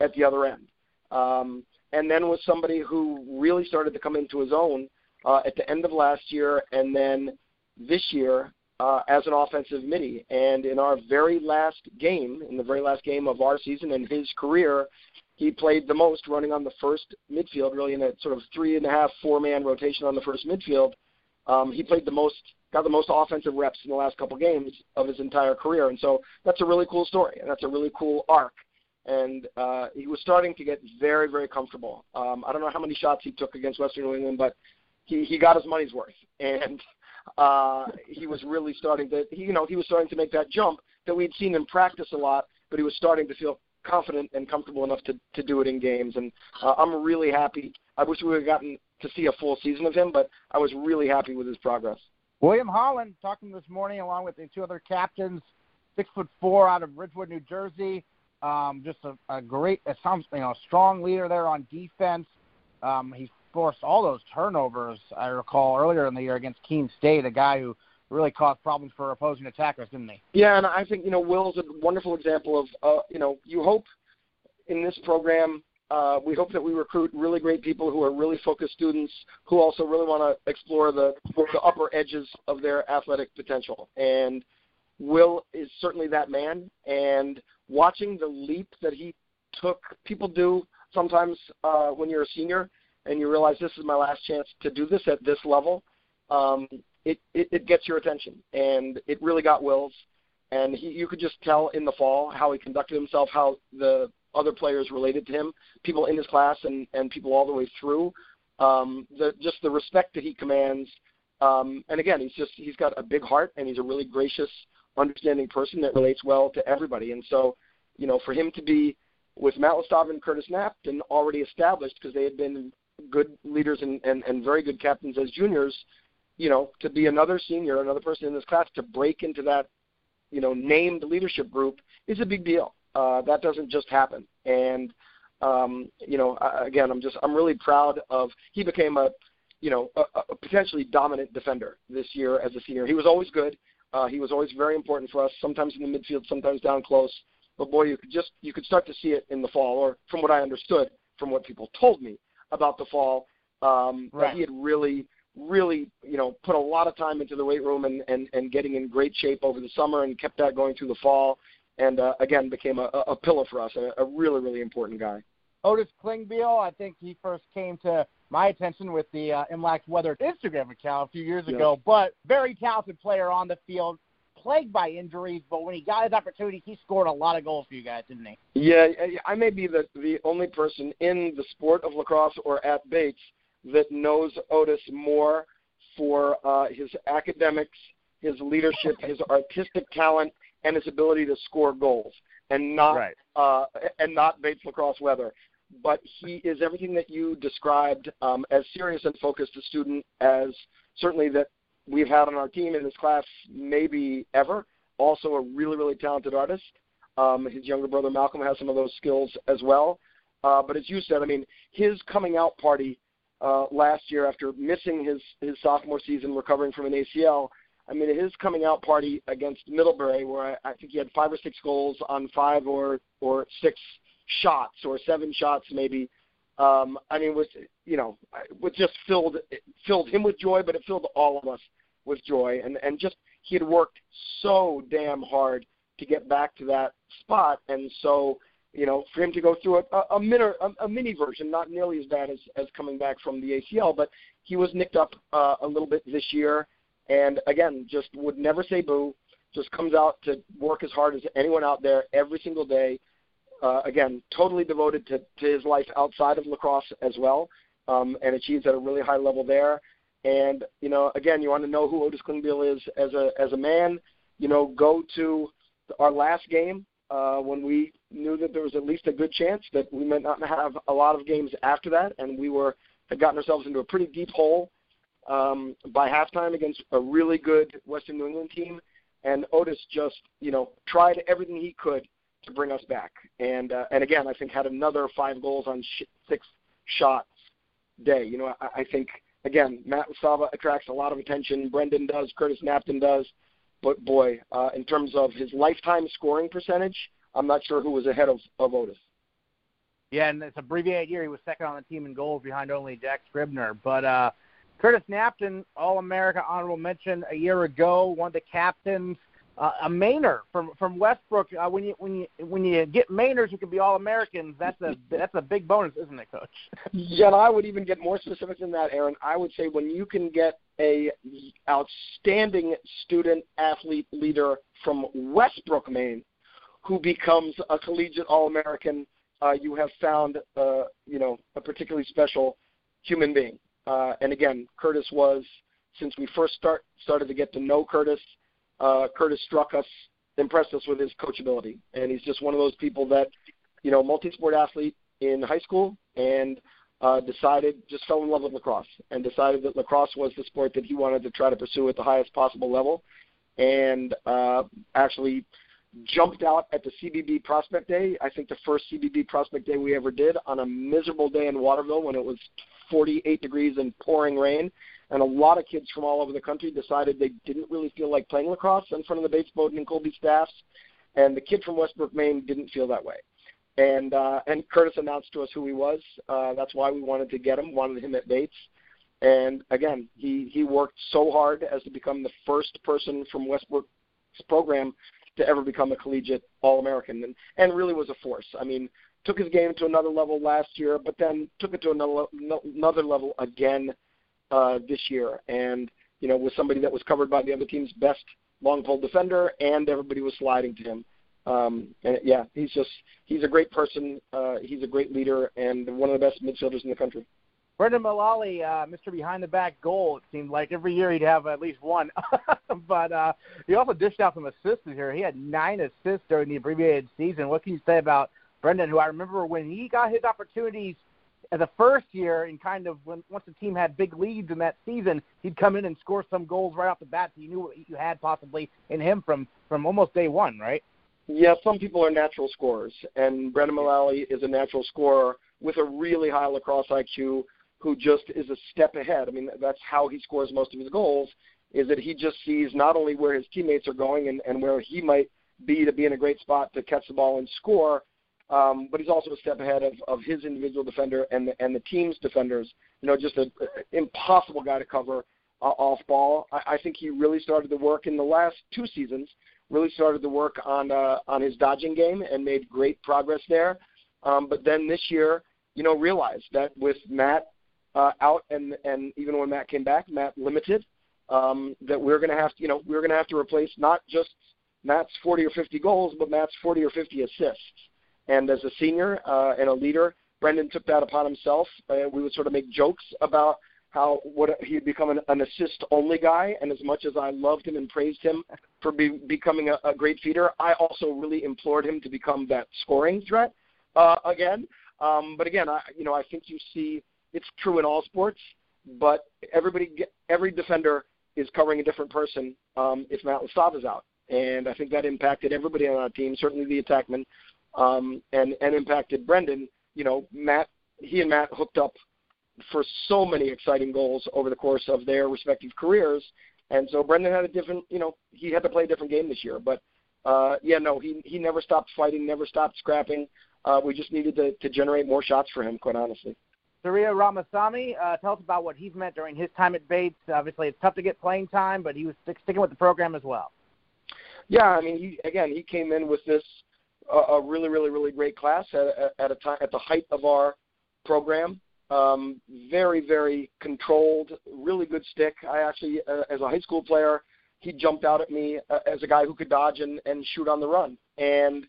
at the other end. Um, and then was somebody who really started to come into his own uh, at the end of last year and then this year uh, as an offensive middie. And in our very last game, in the very last game of our season and his career, he played the most running on the first midfield, really in a sort of three and a half, four-man rotation on the first midfield. Um, he played the most, got the most offensive reps in the last couple games of his entire career. And so that's a really cool story, and that's a really cool arc. And uh, he was starting to get very, very comfortable. Um, I don't know how many shots he took against Western New England, but he, he got his money's worth. And uh, he was really starting to, he, you know, he was starting to make that jump that we'd seen him practice a lot, but he was starting to feel confident and comfortable enough to, to do it in games. And uh, I'm really happy. I wish we would have gotten to see a full season of him, but I was really happy with his progress. William Holland, talking this morning along with the two other captains, six foot four out of Ridgewood, New Jersey. Um, just a, a great, a you know, strong leader there on defense. Um, he forced all those turnovers, I recall, earlier in the year against Keene State, a guy who really caused problems for opposing attackers, didn't he? Yeah, and I think, you know, Will's a wonderful example of, uh, you know, you hope in this program, uh, we hope that we recruit really great people who are really focused students who also really want to explore the, the upper edges of their athletic potential. And Will is certainly that man, and watching the leap that he took, people do sometimes uh, when you're a senior and you realize this is my last chance to do this at this level, um, it, it, it gets your attention, and it really got Will's, and he, you could just tell in the fall how he conducted himself, how the other players related to him, people in his class and, and people all the way through, um, the, just the respect that he commands, um, and again, he's just he's got a big heart, and he's a really gracious, understanding person that relates well to everybody. And so, you know, for him to be with Matt Chlastawa and Curtis Knapton already established, because they had been good leaders and, and, and very good captains as juniors, you know, to be another senior, another person in this class, to break into that, you know, named leadership group is a big deal. Uh, that doesn't just happen. And, um, you know, again, I'm just, I'm really proud of, he became a, you know, a, a potentially dominant defender this year as a senior. He was always good. Uh, he was always very important for us, sometimes in the midfield, sometimes down close. But, boy, you could just you could start to see it in the fall, or from what I understood, from what people told me about the fall, um, right. that he had really, really, you know, put a lot of time into the weight room and, and, and getting in great shape over the summer and kept that going through the fall and, uh, again, became a, a pillar for us, a, a really, really important guy. Otis Klingbeal, I think he first came to my attention with the uh, M L A C Weather Instagram account a few years ago, yeah. but very talented player on the field, plagued by injuries, but when he got his opportunity, he scored a lot of goals for you guys, didn't he? Yeah, I may be the, the only person in the sport of lacrosse or at Bates that knows Otis more for uh, his academics, his leadership, his artistic talent, and his ability to score goals, and not right. uh, and not Bates Lacrosse Weather. But he is everything that you described, um, as serious and focused a student as certainly that we've had on our team in this class maybe ever. Also a really, really talented artist. Um, his younger brother Malcolm has some of those skills as well. Uh, but as you said, I mean, his coming out party uh, last year after missing his, his sophomore season, recovering from an A C L, I mean, his coming out party against Middlebury, where I, I think he had five or six goals on five or, or six shots or seven shots maybe, um, I mean, was, you know, was just filled, it filled him with joy, but it filled all of us with joy. And, and just he had worked so damn hard to get back to that spot. And so, you know, for him to go through a, a, mini, a, a mini version, not nearly as bad as, as coming back from the A C L, but he was nicked up uh, a little bit this year. And, again, just would never say boo, just comes out to work as hard as anyone out there every single day. Uh, again, totally devoted to, to his life outside of lacrosse as well, um, and achieves at a really high level there. And, you know, again, you want to know who Otis Klingbeal is as a as a man, you know, go to our last game uh, when we knew that there was at least a good chance that we might not have a lot of games after that, and we were had gotten ourselves into a pretty deep hole um, by halftime against a really good Western New England team. And Otis just, you know, tried everything he could to bring us back, and uh, and again, I think had another five goals on sh- six shots day. You know, I, I think again, Matt Chlastawa attracts a lot of attention. Brendan does, Curtis Knapton does, but boy, uh, in terms of his lifetime scoring percentage, I'm not sure who was ahead of, of Otis. Yeah, and it's an abbreviated year. He was second on the team in goals, behind only Jack Scribner. But uh, Curtis Knapton, All-America honorable mention a year ago, one of the captains. Uh, a Mainer from from Westbrook. Uh, when you when you when you get Mainers who can be all Americans, that's a that's a big bonus, isn't it, Coach? Yeah, and I would even get more specific than that, Aaron. I would say when you can get a outstanding student athlete leader from Westbrook, Maine, who becomes a collegiate All American, uh, you have found uh, you know a particularly special human being. Uh, and again, Curtis was since we first start started to get to know Curtis. Uh, Curtis struck us, impressed us with his coachability. And he's just one of those people that, you know, multi-sport athlete in high school, and uh, decided, just fell in love with lacrosse, and decided that lacrosse was the sport that he wanted to try to pursue at the highest possible level, and uh, actually jumped out at the C B B Prospect Day. I think the first C B B Prospect Day we ever did, on a miserable day in Waterville when it was forty-eight degrees and pouring rain, and a lot of kids from all over the country decided they didn't really feel like playing lacrosse in front of the Bates, Bowdoin, and Colby staffs, and the kid from Westbrook, Maine didn't feel that way. And uh, and Curtis announced to us who he was. Uh, that's why we wanted to get him, wanted him at Bates. And, again, he, he worked so hard as to become the first person from Westbrook's program to ever become a collegiate All-American, and, and really was a force. I mean, took his game to another level last year, but then took it to another, another level again uh, this year. And, you know, was somebody that was covered by the other team's best long pole defender, and everybody was sliding to him. Um, and, yeah, he's just he's a great person. Uh, he's a great leader and one of the best midfielders in the country. Brendan Mullally, uh, Mister Behind-the-Back Goal, it seemed like. Every year he'd have at least one. But uh, he also dished out some assists here. He had nine assists during the abbreviated season. What can you say about Brendan, who I remember when he got his opportunities as a first year, and kind of when, once the team had big leads in that season, he'd come in and score some goals right off the bat. So you knew what you had possibly in him from, from almost day one, right? Yeah, some people are natural scorers, and Brendan Mullally is a natural scorer with a really high lacrosse I Q, who just is a step ahead. I mean, that's how he scores most of his goals, is that he just sees not only where his teammates are going and, and where he might be to be in a great spot to catch the ball and score, um, but he's also a step ahead of, of his individual defender and the, and the team's defenders. You know, just an impossible guy to cover uh, off ball. I, I think he really started to work in the last two seasons, really started to work on uh, on his dodging game and made great progress there. Um, but then this year, you know, realized that with Matt Uh, out and and even when Matt came back, Matt limited, um, that we're going to have to, you know, we're going to have to replace not just Matt's forty or fifty goals, but Matt's forty or fifty assists. And as a senior uh, and a leader, Brendan took that upon himself. Uh, we would sort of make jokes about how what he had become an, an assist-only guy, and as much as I loved him and praised him for be, becoming a, a great feeder, I also really implored him to become that scoring threat uh, again. Um, but again, I, you know, I think you see it's true in all sports, but everybody, every defender is covering a different person um, if Matt Chlastawa is out. And I think that impacted everybody on our team, certainly the attackmen, um, and, and impacted Brendan. You know, Matt, he and Matt hooked up for so many exciting goals over the course of their respective careers. And so Brendan had a different, you know, he had to play a different game this year. But, uh, yeah, no, he, he never stopped fighting, never stopped scrapping. Uh, we just needed to, to generate more shots for him, quite honestly. Surya Ramasamy, uh, tell us about what he's meant during his time at Bates. Obviously, it's tough to get playing time, but he was sticking with the program as well. Yeah, I mean, he, again, he came in with this uh, a really, really, really great class at, at a time at the height of our program. Um, very, very controlled, really good stick. I actually, uh, as a high school player, he jumped out at me uh, as a guy who could dodge and, and shoot on the run, and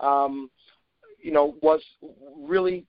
um, you know, was really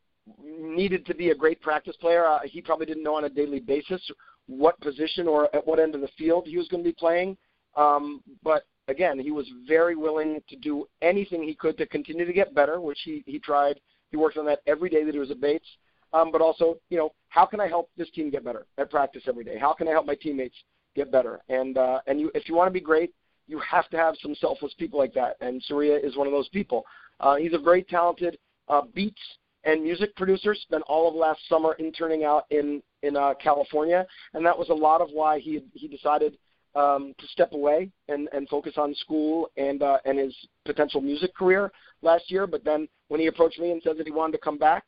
needed to be a great practice player. Uh, he probably didn't know on a daily basis what position or at what end of the field he was going to be playing. Um, but, again, he was very willing to do anything he could to continue to get better, which he, he tried. He worked on that every day that he was at Bates. Um, but also, you know, how can I help this team get better at practice every day? How can I help my teammates get better? And uh, and you, if you want to be great, you have to have some selfless people like that. And Surya is one of those people. Uh, he's a very talented uh, Beats and music producer, spent all of last summer interning out in, in uh, California, and that was a lot of why he he decided um, to step away and, and focus on school and uh, and his potential music career last year. But then when he approached me and said that he wanted to come back,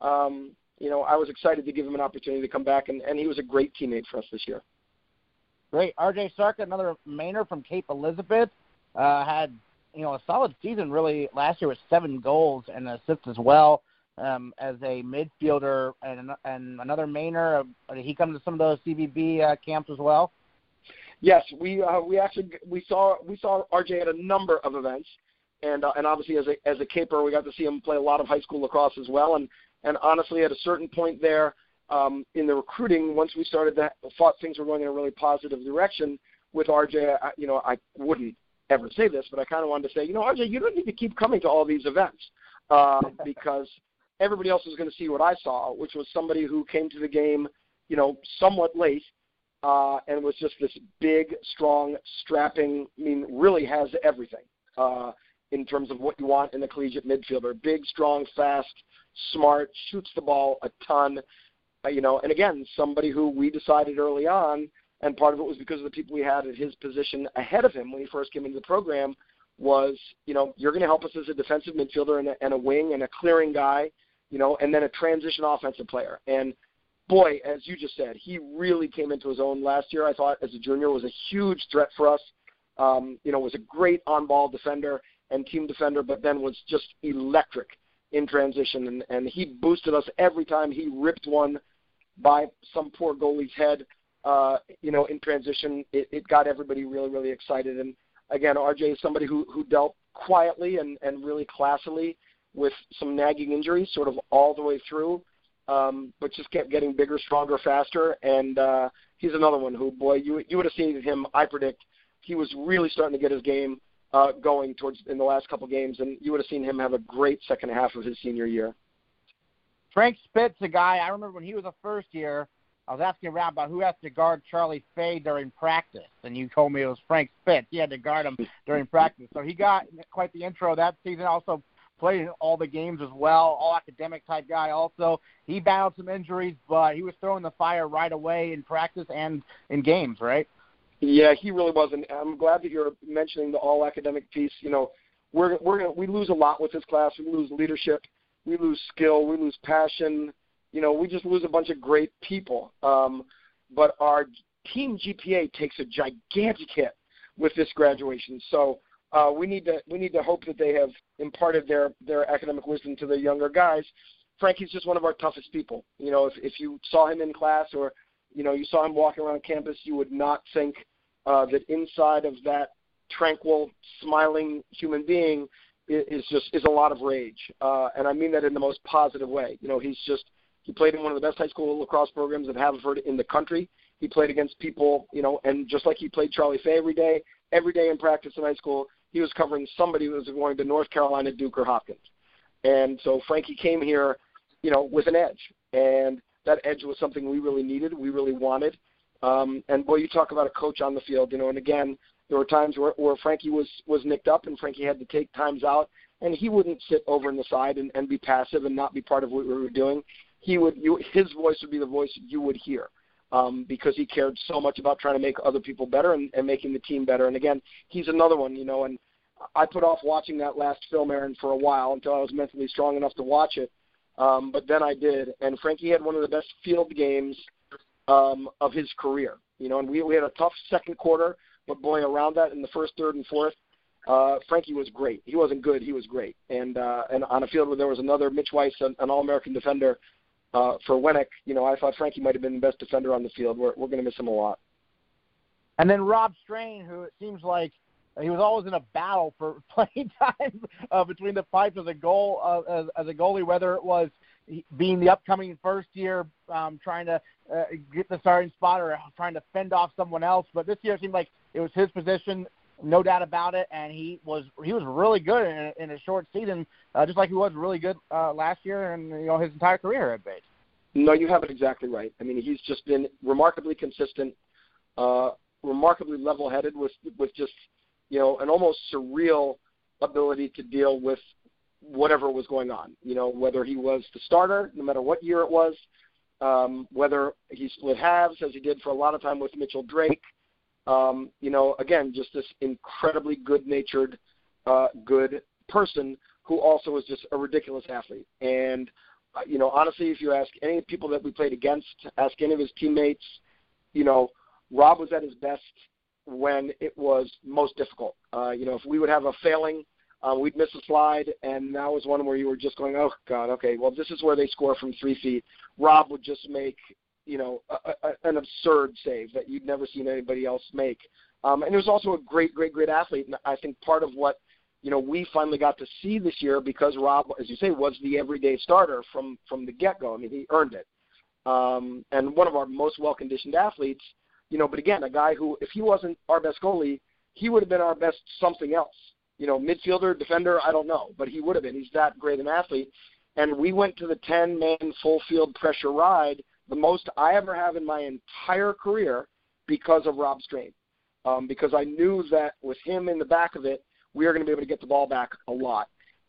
um, you know, I was excited to give him an opportunity to come back, and, and he was a great teammate for us this year. Great. R J Sarka, another Mainer from Cape Elizabeth, uh, had, you know, a solid season really last year with seven goals and assists as well. Um, as a midfielder and and another Mainer, uh, did he come to some of those C B B uh, camps as well? Yes, we uh, we actually we saw we saw R J at a number of events, and uh, and obviously as a as a caper, we got to see him play a lot of high school lacrosse as well. And, and honestly, at a certain point there um, in the recruiting, once we started that, thought things were going in a really positive direction with R J. I, you know, I wouldn't ever say this, but I kind of wanted to say, you know, R J, you don't need to keep coming to all these events. uh, because everybody else was going to see what I saw, which was somebody who came to the game, you know, somewhat late, uh, and was just this big, strong, strapping, I mean, really has everything uh, in terms of what you want in a collegiate midfielder. Big, strong, fast, smart, shoots the ball a ton, uh, you know, and again, somebody who we decided early on, and part of it was because of the people we had at his position ahead of him when he first came into the program, was, you know, you're going to help us as a defensive midfielder and a, and a wing and a clearing guy, you know, and then a transition offensive player. And, boy, as you just said, he really came into his own last year. I thought as a junior was a huge threat for us, um, you know, was a great on-ball defender and team defender, but then was just electric in transition. And, and he boosted us every time he ripped one by some poor goalie's head. Uh, you know, in transition, it, it got everybody really, really excited. And, again, R J is somebody who, who dealt quietly and, and really classily with some nagging injuries sort of all the way through, um, but just kept getting bigger, stronger, faster. And uh, he's another one who, boy, you you would have seen him, I predict, he was really starting to get his game uh, going towards in the last couple games, and you would have seen him have a great second half of his senior year. Frank Spitz, a guy, I remember when he was a first year, I was asking around about who has to guard Charlie Fay during practice, and you told me it was Frank Spitz. He had to guard him during practice. So he got quite the intro that season, also played in all the games as well, all academic-type guy also. He battled some injuries, but he was throwing the fire right away in practice and in games, right? Yeah, he really was. And I'm glad that you're mentioning the all-academic piece. You know, we're, we're gonna, we lose a lot with this class. We lose leadership. We lose skill. We lose passion. You know, we just lose a bunch of great people. Um, but our team G P A takes a gigantic hit with this graduation. So uh, we need to we need to hope that they have imparted their, their academic wisdom to the younger guys. Frankie's just one of our toughest people. You know, if, if you saw him in class or, you know, you saw him walking around campus, you would not think uh, that inside of that tranquil, smiling human being is just is a lot of rage. Uh, and I mean that in the most positive way. You know, he's just – he played in one of the best high school lacrosse programs at Haverford in the country. He played against people, you know, and just like he played Charlie Fay every day, every day in practice in high school, he was covering somebody who was going to North Carolina, Duke, or Hopkins. And so Frankie came here, you know, with an edge. And that edge was something we really needed, we really wanted. Um, and, boy, you talk about a coach on the field, you know, and, again, there were times where, where Frankie was, was nicked up and Frankie had to take times out, and he wouldn't sit over in the side and, and be passive and not be part of what we were doing. He would, you, his voice would be the voice you would hear um, because he cared so much about trying to make other people better and, and making the team better. And, again, he's another one, you know, and I put off watching that last film, Aaron, for a while until I was mentally strong enough to watch it, um, but then I did. And Frankie had one of the best field games um, of his career, you know, and we, we had a tough second quarter, but, boy, around that in the first, third, and fourth, Uh, Frankie was great. He wasn't good. He was great. And uh, and on a field where there was another Mitch Weiss, an, an All-American defender uh, for Wennick, you know, I thought Frankie might have been the best defender on the field. We're, we're going to miss him a lot. And then Rob Strain, who it seems like he was always in a battle for playing time uh, between the pipes as a goal uh, as, as a goalie, whether it was being the upcoming first year, um, trying to uh, get the starting spot or trying to fend off someone else. But this year it seemed like it was his position. No doubt about it, and he was he was really good in a, in a short season, uh, just like he was really good uh, last year and, you know, his entire career at Bates. No, you have it exactly right. I mean, he's just been remarkably consistent, uh, remarkably level-headed with with just, you know, an almost surreal ability to deal with whatever was going on. You know, whether he was the starter, no matter what year it was, um, whether he split halves, as he did for a lot of time with Mitchell Drake. Um, you know, again, just this incredibly good-natured, uh, good person who also is just a ridiculous athlete. And, uh, you know, honestly, if you ask any people that we played against, ask any of his teammates, you know, Rob was at his best when it was most difficult. Uh, you know, if we would have a failing, uh, we'd miss a slide, and that was one where you were just going, oh, God, okay, well, this is where they score from three feet. Rob would just make – you know, a, a, an absurd save that you'd never seen anybody else make. Um, and he was also a great, great, great athlete. And I think part of what, you know, we finally got to see this year because Rob, as you say, was the everyday starter from, from the get-go. I mean, he earned it. Um, and one of our most well-conditioned athletes, you know, but again, a guy who, if he wasn't our best goalie, he would have been our best something else. you know, midfielder, defender, I don't know, but he would have been. He's that great an athlete. And we went to the ten-man full-field pressure ride, the most I ever have in my entire career, because of Rob Strain, um, because I knew that with him in the back of it, we are going to be able to get the ball back a lot.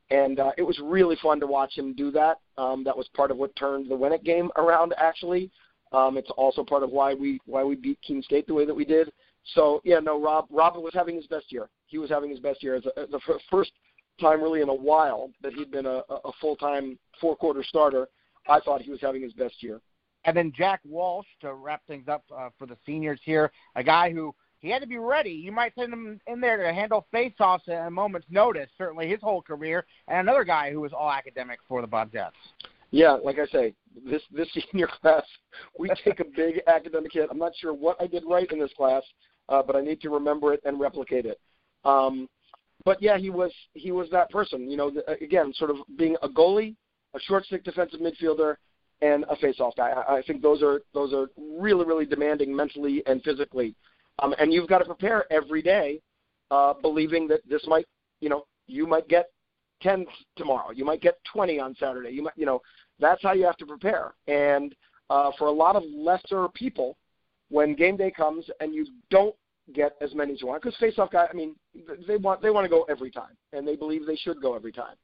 And uh, it was really fun to watch him do that. Um, that was part of what turned the Winnick game around, actually. Um, it's also part of why we why we beat Keene State the way that we did. So, yeah, no, Rob Rob was having his best year. He was having his best year. As a, as a f- first time really in a while that he'd been a, a full-time four-quarter starter, I thought he was having his best year. And then Jack Walsh, to wrap things up uh, for the seniors here, a guy who he had to be ready. You might send him in there to handle faceoffs at a moment's notice, certainly his whole career, and another guy who was all academic for the Bobcats. Yeah, like I say, this this senior class, we take a big academic hit. I'm not sure what I did right in this class, uh, but I need to remember it and replicate it. Um, but, yeah, he was he was that person, you know, th- again, sort of being a goalie, a short-stick defensive midfielder, and a face-off guy. I, I think those are those are really, really demanding mentally and physically. Um, and you've got to prepare every day uh, believing that this might, you know, you might get ten tomorrow. You might get twenty on Saturday. You might, you know, that's how you have to prepare. And uh, for a lot of lesser people, when game day comes and you don't get as many as you want, because faceoff guy, I mean, they want they want to go every time, and they believe they should go every time.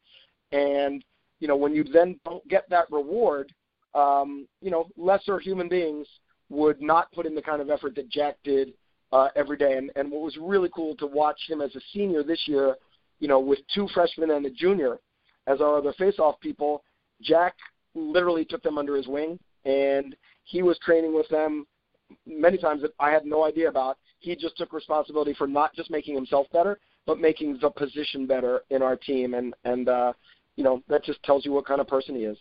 And, you know, when you then don't get that reward, um, you know, lesser human beings would not put in the kind of effort that Jack did uh, every day. And, and what was really cool to watch him as a senior this year, you know, with two freshmen and a junior as our other face-off people, Jack literally took them under his wing, and he was training with them many times that I had no idea about. He just took responsibility for not just making himself better, but making the position better in our team. And, and uh, you know, that just tells you what kind of person he is.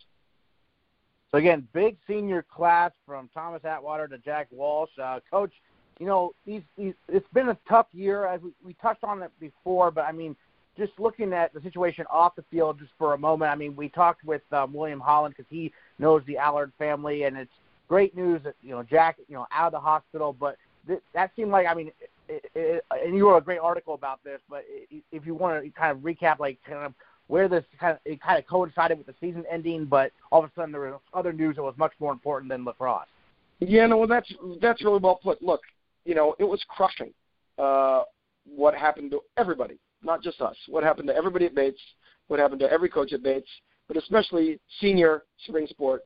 So, again, big senior class from Thomas Atwater to Jack Walsh. Uh, Coach, you know, these, these, it's been a tough year. As we, we touched on it before, but, I mean, just looking at the situation off the field just for a moment, I mean, we talked with um, William Holland because he knows the Allard family, and it's great news that, you know, Jack, you know, out of the hospital. But th- that seemed like, I mean, it, it, and you wrote a great article about this, but it, if you want to kind of recap, like, kind of where this kind of, it kind of coincided with the season ending, but all of a sudden there was other news that was much more important than lacrosse. Yeah, no, well, that's, that's really well put. Look, you know, it was crushing uh, what happened to everybody. Not just us, what happened to everybody at Bates, what happened to every coach at Bates, but especially senior spring sport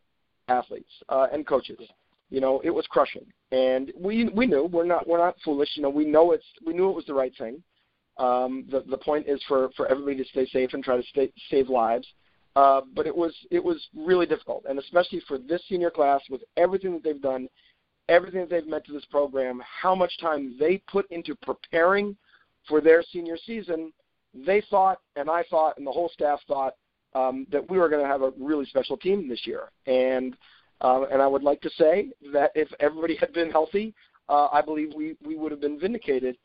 athletes uh, and coaches. You know, it was crushing. And we we knew, we're not we're not foolish. You know, we know it's we knew it was the right thing. Um, the the point is for, for everybody to stay safe and try to stay, save lives. Uh, but it was it was really difficult, and especially for this senior class with everything that they've done, everything that they've meant to this program, how much time they put into preparing for their senior season. They thought, and I thought, and the whole staff thought um, that we were going to have a really special team this year. And uh, and I would like to say that if everybody had been healthy, uh, I believe we, we would have been vindicated.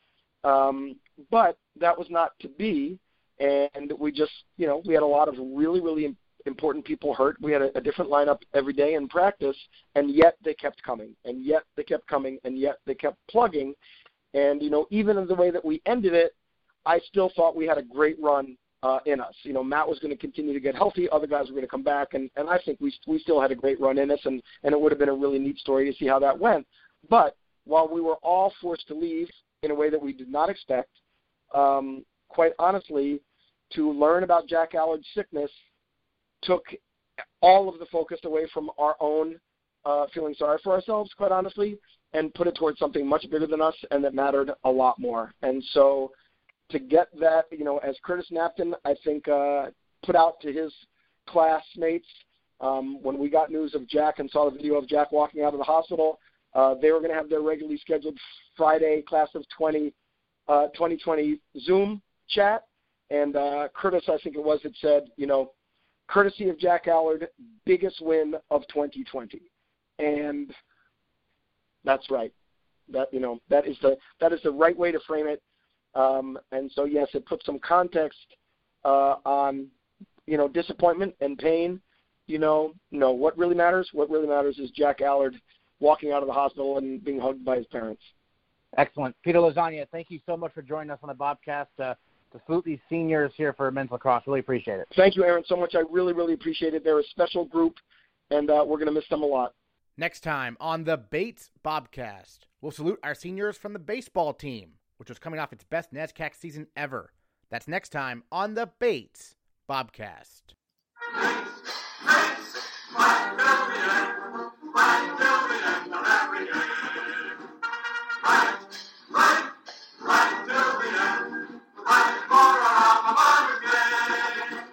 Um, but that was not to be, and we just, you know, we had a lot of really, really important people hurt. We had a, a different lineup every day in practice, and yet they kept coming, and yet they kept coming, and yet they kept plugging. And, you know, even in the way that we ended it, I still thought we had a great run uh, in us. You know, Matt was going to continue to get healthy. Other guys were going to come back. And, and I think we we still had a great run in us, and, and it would have been a really neat story to see how that went. But while we were all forced to leave in a way that we did not expect, um, quite honestly, to learn about Jack Allard's sickness took all of the focus away from our own uh, feeling sorry for ourselves, quite honestly, and put it towards something much bigger than us and that mattered a lot more. And so to get that, you know, as Curtis Knapton, I think, uh, put out to his classmates, um, when we got news of Jack and saw the video of Jack walking out of the hospital, uh, they were going to have their regularly scheduled Friday class of twenty, uh, twenty twenty Zoom chat. And uh, Curtis, I think it was, that said, you know, courtesy of Jack Allard, biggest win of twenty twenty. And that's right. That, you know, that is the that is the right way to frame it. Um, and so, yes, it puts some context uh, on, you know, disappointment and pain. You know, no, what really matters? What really matters is Jack Allard walking out of the hospital and being hugged by his parents. Excellent. Peter Lasagna, thank you so much for joining us on the Bobcast. Uh, to salute these seniors here for men's lacrosse. Really appreciate it. Thank you, Aaron, so much. I really, really appreciate it. They're a special group, and uh, we're going to miss them a lot. Next time on the Bates Bobcast, we'll salute our seniors from the baseball team, which was coming off its best NESCAC season ever. That's next time on the Bates Bobcast.